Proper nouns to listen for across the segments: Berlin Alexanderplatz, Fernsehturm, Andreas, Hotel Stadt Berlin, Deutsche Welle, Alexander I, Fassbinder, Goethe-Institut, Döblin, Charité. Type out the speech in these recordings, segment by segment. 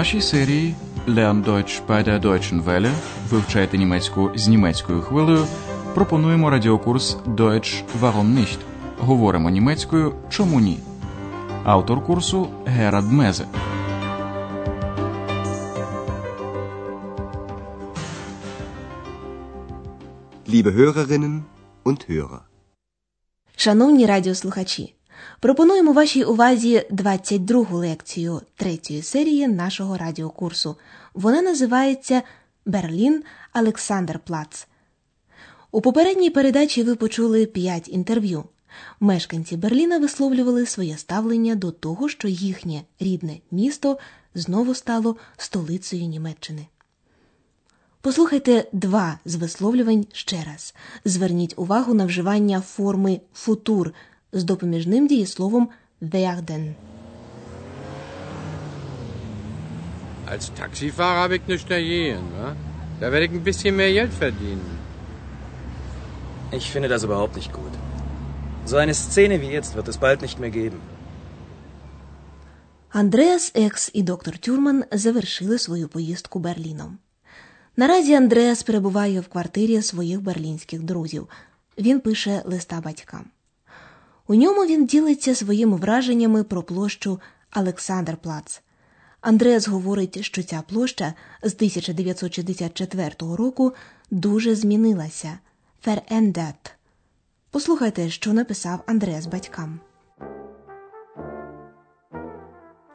нашій серії «Learn Deutsch bei der Deutschen Welle» «Вивчайте німецьку з німецькою хвилею» пропонуємо радіокурс «Deutsch warum nicht?» «Говоримо німецькою, чому ні?» Автор курсу – Герард Мезе. Liebe Hörerinnen und Hörer. Шановні радіослухачі, пропонуємо вашій увазі 22-гу лекцію 3-ї серії нашого радіокурсу. Вона називається «Berlin Alexanderplatz». У попередній передачі ви почули 5 інтерв'ю. Мешканці Берліна висловлювали своє ставлення до того, що їхнє рідне місто знову стало столицею Німеччини. Послухайте 2 з висловлювань ще раз. Зверніть увагу на вживання форми «футур» з допоміжним дієсловом «werden». Als Taxifahrer habe ich nichts dagegen, ne? Da werde ich ein bisschen mehr Geld verdienen. Ich finde das überhaupt nicht gut. So eine Szene wie jetzt wird es bald nicht mehr geben. Андреас, Екс і доктор Тюрман завершили свою поїздку Берліном. Наразі Андреас перебуває в квартирі своїх берлінських друзів. Він пише листа батькам. У ньому він ділиться своїми враженнями про площу Александерплац. Андреас говорить, що ця площа з 1964 року дуже змінилася. Verändert. Послухайте, що написав Андреас батькам.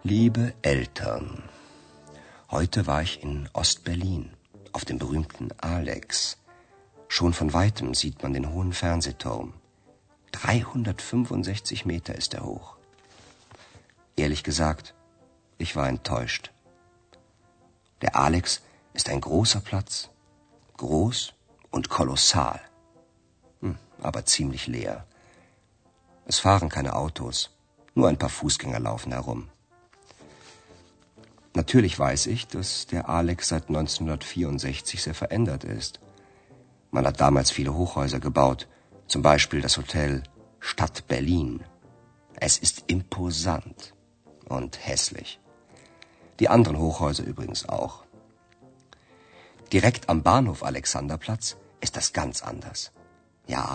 Liebe Eltern, heute war ich in Ost-Berlin, auf dem berühmten Alex. Schon von weitem sieht man den hohen Fernsehturm. 365 Meter ist er hoch. Ehrlich gesagt, ich war enttäuscht. Der Alex ist ein großer Platz, groß und kolossal, aber ziemlich leer. Es fahren keine Autos, nur ein paar Fußgänger laufen herum. Natürlich weiß ich, dass der Alex seit 1964 sehr verändert ist. Man hat damals viele Hochhäuser gebaut, zum Beispiel das Hotel Stadt Berlin. Es ist imposant und hässlich. Die anderen Hochhäuser übrigens auch. Direkt am Bahnhof Alexanderplatz ist das ganz anders. Ja,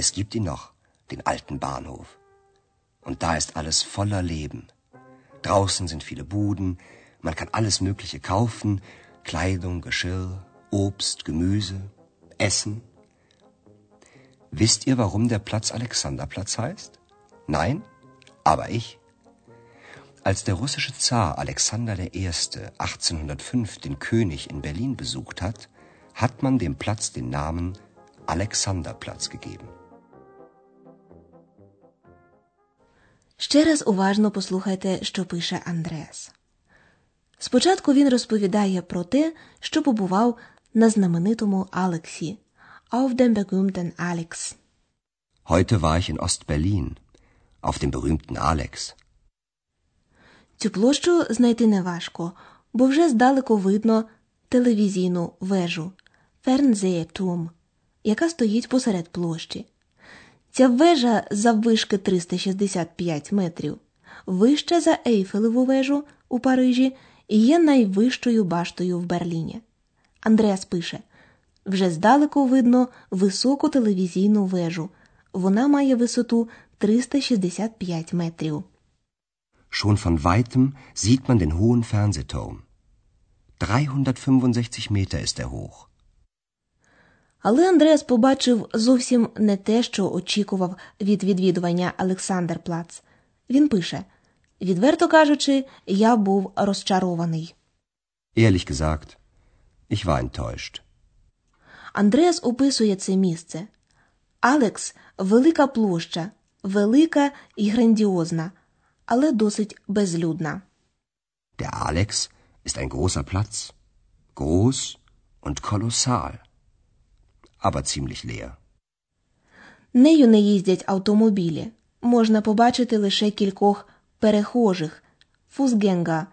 es gibt ihn noch, den alten Bahnhof. Und da ist alles voller Leben. Draußen sind viele Buden, man kann alles Mögliche kaufen, Kleidung, Geschirr, Obst, Gemüse, Essen. Wisst ihr, warum der Platz Alexanderplatz heißt? Nein, aber ich. Als der russische Zar Alexander I. 1805 den König in Berlin besucht hat, hat man dem Platz den Namen Alexanderplatz gegeben. Ще раз уважно послухайте, що пише Андреас. Спочатку він розповідає про те, що побував на знаменитому Алексі. Auf dem berühmten Alex. Heute war ich in Ost-Berlin, auf dem berühmten Alex. Цю площу знайти неважко, бо вже здалеку видно телевізійну вежу Fernsehturm, яка стоїть посеред площі. Ця вежа заввишки 365 метрів, вища за Ейфелеву вежу у Парижі і є найвищою баштою в Берліні. Андреас пише: вже здалеку видно високу телевізійну вежу. Вона має висоту 365 метрів. Schon von weitem sieht man den hohen Fernsehturm. 365 Meter ist er hoch. Але Андреас побачив зовсім не те, що очікував від відвідування Александерплац. Він пише: відверто кажучи, я був розчарований. Ehrlich gesagt, ich war enttäuscht. Андреас описує це місце. Алекс – велика площа, велика і грандіозна, але досить безлюдна. Der Alex ist ein großer Platz, groß und kolossal, aber ziemlich leer. Нею не їздять автомобілі. Можна побачити лише кількох перехожих, Fußgänger,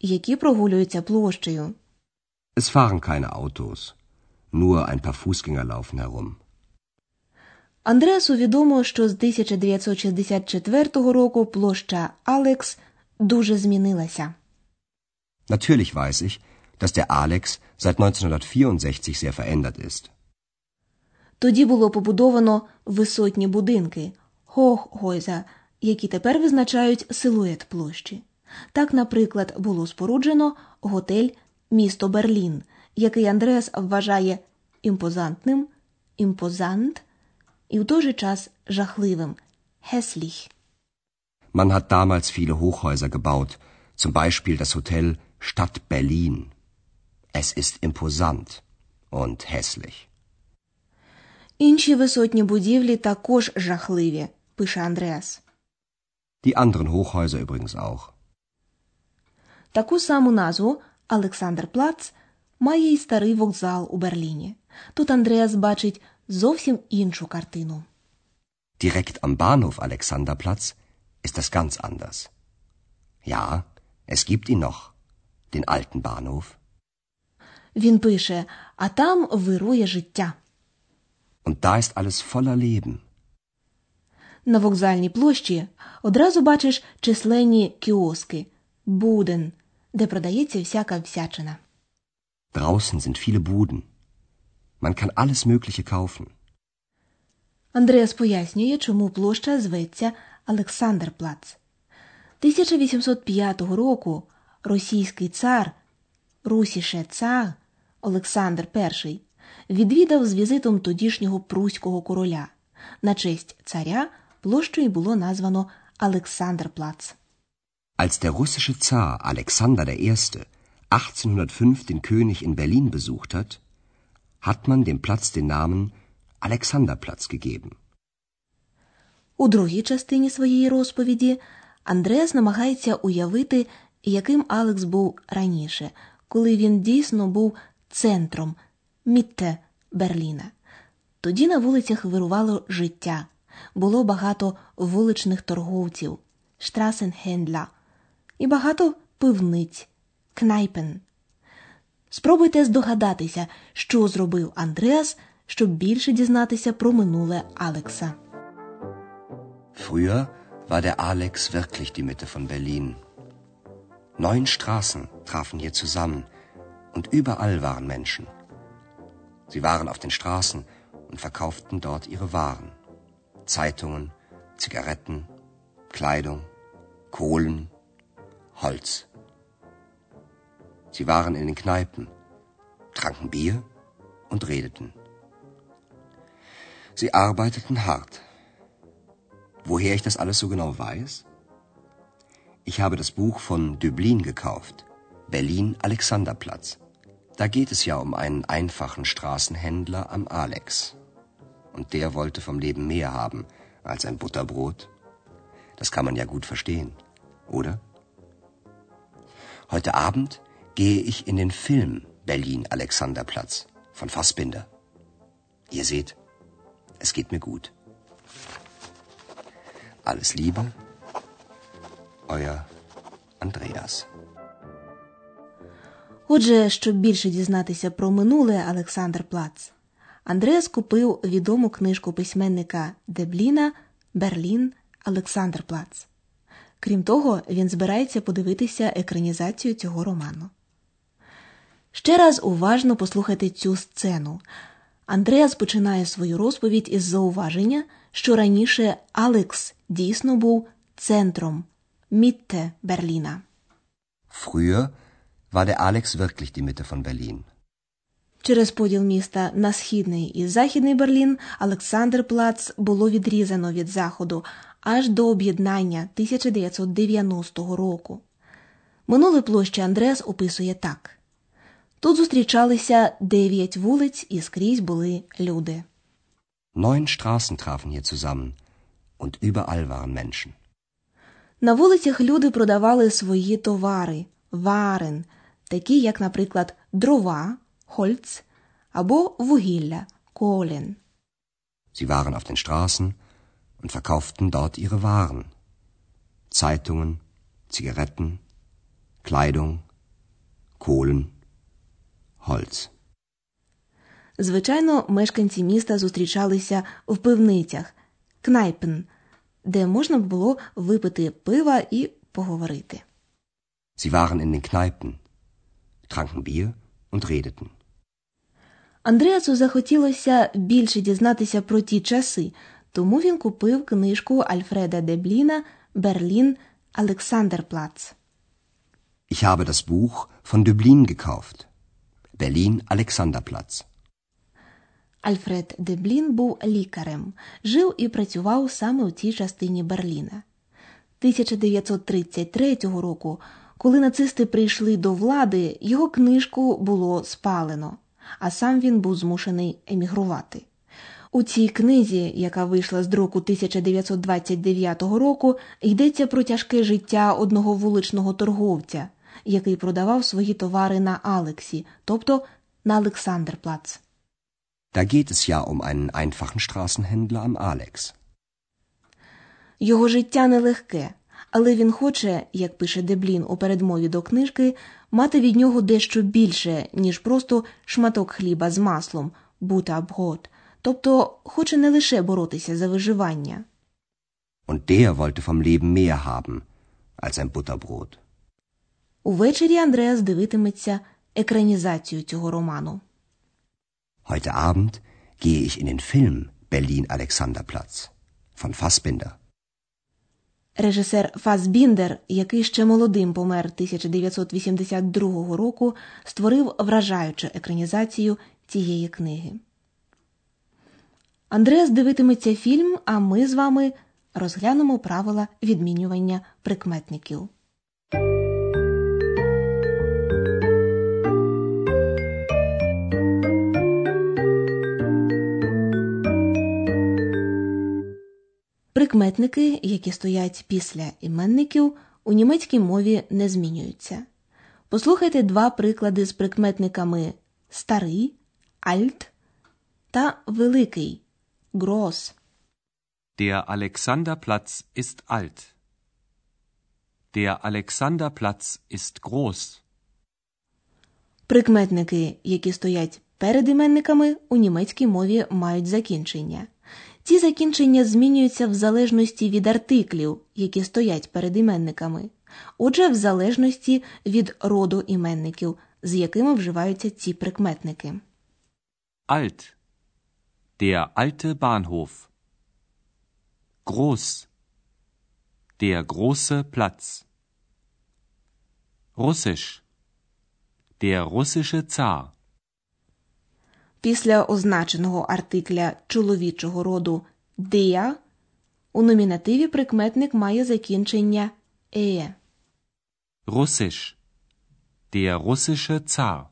які прогулюються площею. Es fahren keine Autos. Nur ein paar Fußgänger laufen herum. Андреасу відомо, що з 1964 року площа Алекс дуже змінилася. Natürlich weiß ich, dass der Alex seit 1964 sehr verändert ist. Тоді було побудовано висотні будинки – Hochhäuser, які тепер визначають силует площі. Так, наприклад, було споруджено готель «Місто Берлін», який Андреас вважає імпозантним, імпозант і в той же час жахливим – hässlich. Man hat damals viele Hochhäuser gebaut, zum Beispiel das Hotel Stadt Berlin. Es ist imposant und hässlich. Інші висотні будівлі також жахливі, пише Андреас. Die anderen Hochhäuser übrigens auch. Таку саму назву Александерплац має й старий вокзал у Берліні. Тут Андреас бачить зовсім іншу картину. Direkt am Bahnhof Alexanderplatz ist das ganz anders. Ja, es gibt ihn noch, den alten Bahnhof. Він пише: "А там вирує життя". Und da ist alles voller Leben. На вокзальній площі одразу бачиш численні кіоски, буден, де продається всяка всячина. Draußen sind viele Buden. Man kann alles mögliche kaufen. Андреас пояснює, чому площа зветься Олександрплац. 1805 року російський цар, русіше цар Олександр І, відвідав з візитом тодішнього прусського короля. На честь царя площу й було названо Александрплац. Als der russische Zar Alexander I. 1805 den König in Berlin besucht hat, hat man dem Platz den Namen Alexanderplatz gegeben. У другій частині своєї розповіді Андреас намагається уявити, яким Алекс був раніше, коли він дійсно був центром, мітте Берліна. Тоді на вулицях вирувало життя. Було багато вуличних торговців, штрасенхендля, і багато пивниць, кнайпен. Спробуйте здогадатися, що зробив Андреас, щоб більше дізнатися про минуле Алекса. Früher war der Alex wirklich die Mitte von Berlin. 9 Straßen trafen hier zusammen und überall waren Menschen. Sie waren auf den Straßen und verkauften dort ihre Waren. Zeitungen, Zigaretten, Kleidung, Kohlen, Holz. Sie waren in den Kneipen, tranken Bier und redeten. Sie arbeiteten hart. Woher ich das alles so genau weiß? Ich habe das Buch von Döblin gekauft, Berlin Alexanderplatz. Da geht es ja um einen einfachen Straßenhändler am Alex. Und der wollte vom Leben mehr haben als ein Butterbrot. Das kann man ja gut verstehen, oder? Heute Abend gehe ich in den Film Berlin Alexanderplatz von Fassbinder. Ihr seht, es geht mir gut. Alles Liebe, euer Andreas. Отже, щоб більше дізнатися про минуле Олександрплац, Андреас купив відому книжку письменника Дöбліна «Берлін Александрплац». Крім того, він збирається подивитися екранізацію цього роману. Ще раз уважно послухайте цю сцену. Андреас починає свою розповідь із зауваження, що раніше Алекс дійсно був центром, мітте Берліна. Früher war der Alex wirklich die Mitte von Berlin. Через поділ міста на східний і західний Берлін Олександрплац було відрізано від заходу аж до об'єднання 1990 року. Минуле площі Андреас описує так. Тут зустрічалися 9 вулиць і скрізь були люди. 9 Straßen trafen hier zusammen und überall waren Menschen. На вулицях люди продавали свої товари, варен, такі як, наприклад, дрова, Holz, або вугілля, Kohlen. Sie waren auf den Straßen und verkauften dort ihre Waren. Zeitungen, Zigaretten, Kleidung, Kohlen, Holz. Звичайно, мешканці міста зустрічалися в пивницях, Kneipen, де можна було випити пива і поговорити. Sie waren in den Kneipen, tranken Bier und redeten. Андреасу захотілося більше дізнатися про ті часи, тому він купив книжку Альфреда Дöблина «Berlin Alexanderplatz». Ich habe das Buch von Döblin gekauft. Berlin Alexanderplatz. Альфред Дöблін був лікарем, жив і працював саме у цій частині Берліна. 1933 року, коли нацисти прийшли до влади, його книжку було спалено, а сам він був змушений емігрувати. У цій книзі, яка вийшла з друку 1929 року, йдеться про тяжке життя одного вуличного торговця, який продавав свої товари на Алексі, тобто на Олександрплац. Da geht es ja um einen einfachen Straßenhändler am Alex. Його життя нелегке, але він хоче, як пише Дöблін у передмові до книжки, мати від нього дещо більше, ніж просто шматок хліба з маслом, Butterbrot, тобто хоче не лише боротися за виживання. Und der wollte vom Leben mehr haben als ein Butterbrot. Увечері Андреас дивитиметься екранізацію цього роману. Heute Abend gehe ich in den Film Berlin Alexanderplatz von Fassbinder. Режисер Фассбіндер, який ще молодим помер 1982 року, створив вражаючу екранізацію цієї книги. Андреас дивитиметься фільм, а ми з вами розглянемо правила відмінювання прикметників. Прикметники, які стоять після іменників, у німецькій мові не змінюються. Послухайте два приклади з прикметниками «старий» – «alt» та «великий» – «groß». Der Alexanderplatz ist alt. Der Alexanderplatz ist groß. Прикметники, які стоять перед іменниками, у німецькій мові мають закінчення. Ці закінчення змінюються в залежності від артиклів, які стоять перед іменниками, отже, в залежності від роду іменників, з якими вживаються ці прикметники. Alt – der alte Bahnhof. Groß – der große Platz. Russisch – der russische Zar. Після означеного артикля чоловічого роду «der» у номінативі прикметник має закінчення «е». Russisch – der russische Zar.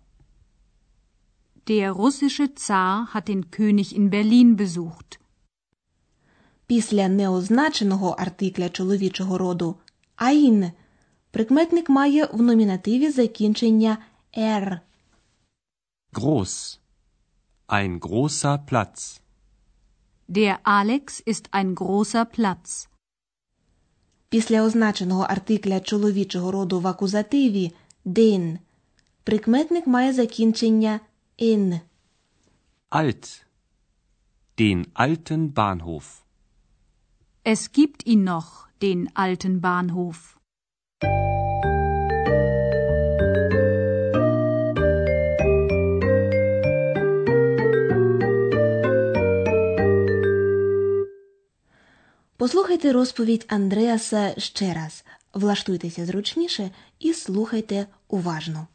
Der russische Zar hat den König in Berlin besucht. Після неозначеного артикля чоловічого роду «ein» прикметник має в номінативі закінчення «er». Groß. Ein großer Platz. Der Alex ist ein großer Platz. Після означеного артикля чоловічого роду в акузативі den прикметник має закінчення in. Alt. Den alten Bahnhof. Es gibt ihn noch, den alten Bahnhof. Послухайте розповідь Андреаса ще раз. Влаштуйтеся зручніше і слухайте уважно.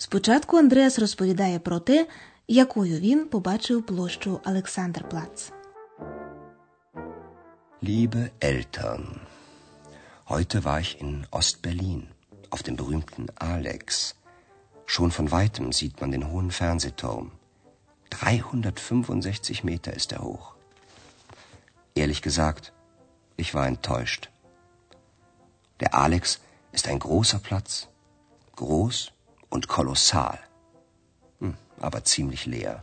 Спочатку Андреас розповідає про те, якою він побачив площу Алексанderplatz. Liebe Eltern, heute war ich in Ost-Berlin, auf dem berühmten Alex. Schon von weitem sieht man den hohen Fernsehturm. 365 Meter ist er hoch. Ehrlich gesagt, ich war enttäuscht. Der Alex ist ein großer Platz, groß und kolossal, aber ziemlich leer.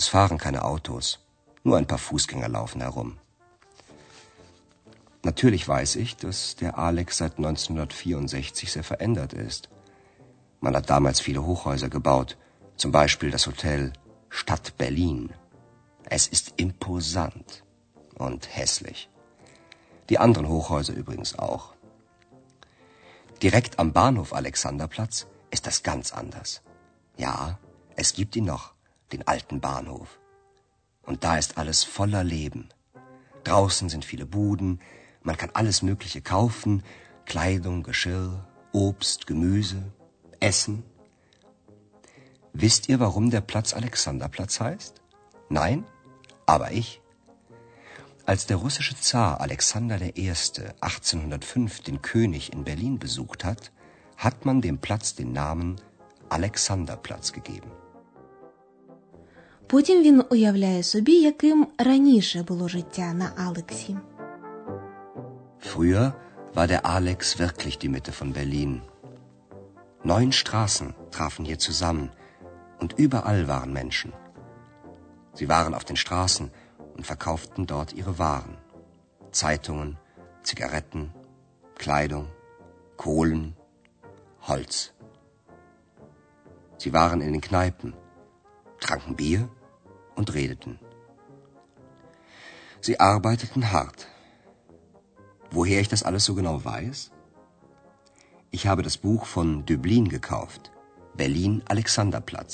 Es fahren keine Autos, nur ein paar Fußgänger laufen herum. Natürlich weiß ich, dass der Alex seit 1964 sehr verändert ist. Man hat damals viele Hochhäuser gebaut, zum Beispiel das Hotel Stadt Berlin. Es ist imposant und hässlich. Die anderen Hochhäuser übrigens auch. Direkt am Bahnhof Alexanderplatz ist das ganz anders. Ja, es gibt ihn noch, den alten Bahnhof. Und da ist alles voller Leben. Draußen sind viele Buden, man kann alles Mögliche kaufen, Kleidung, Geschirr, Obst, Gemüse, Essen. Wisst ihr, warum der Platz Alexanderplatz heißt? Nein, aber ich. Als der russische Zar Alexander I. 1805 den König in Berlin besucht hat, hat man dem Platz den Namen Alexanderplatz gegeben. Потім він уявляє собі, яким раніше було життя на Алексі. Früher war der Alex wirklich die Mitte von Berlin. 9 Straßen trafen hier zusammen und überall waren Menschen. Sie waren auf den Straßen und verkauften dort ihre Waren. Zeitungen, Zigaretten, Kleidung, Kohlen, Holz. Sie waren in den Kneipen, tranken Bier und redeten. Sie arbeiteten hart. Woher ich das alles so genau weiß? Ich habe das Buch von Döblin gekauft, Berlin Alexanderplatz.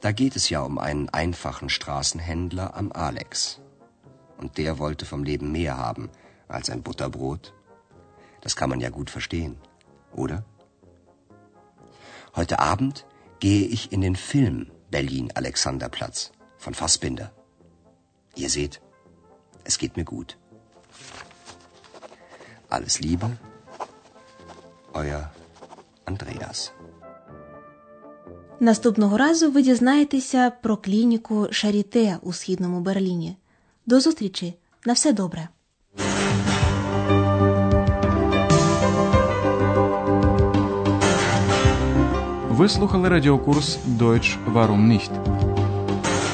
Da geht es ja um einen einfachen Straßenhändler am Alex. Und der wollte vom Leben mehr haben als ein Butterbrot. Das kann man ja gut verstehen, oder? Heute Abend gehe ich in den Film Berlin Alexanderplatz von Fassbinder. Ihr seht, es geht mir gut. Alles Liebe, euer Andreas. Наступного разу ви дізнаєтеся про клініку Charité у Східному Берліні. До зустрічі. На все добре. Ви слухали радіокурс Deutsch Warum nicht?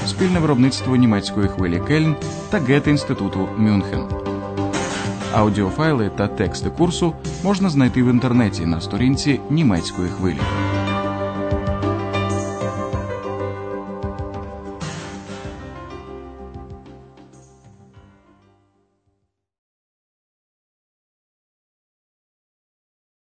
Спільне виробництво німецької хвилі Кельн та Goethe-Інституту Мюнхен. Аудіофайли та тексти курсу можна знайти в інтернеті на сторінці німецької хвилі.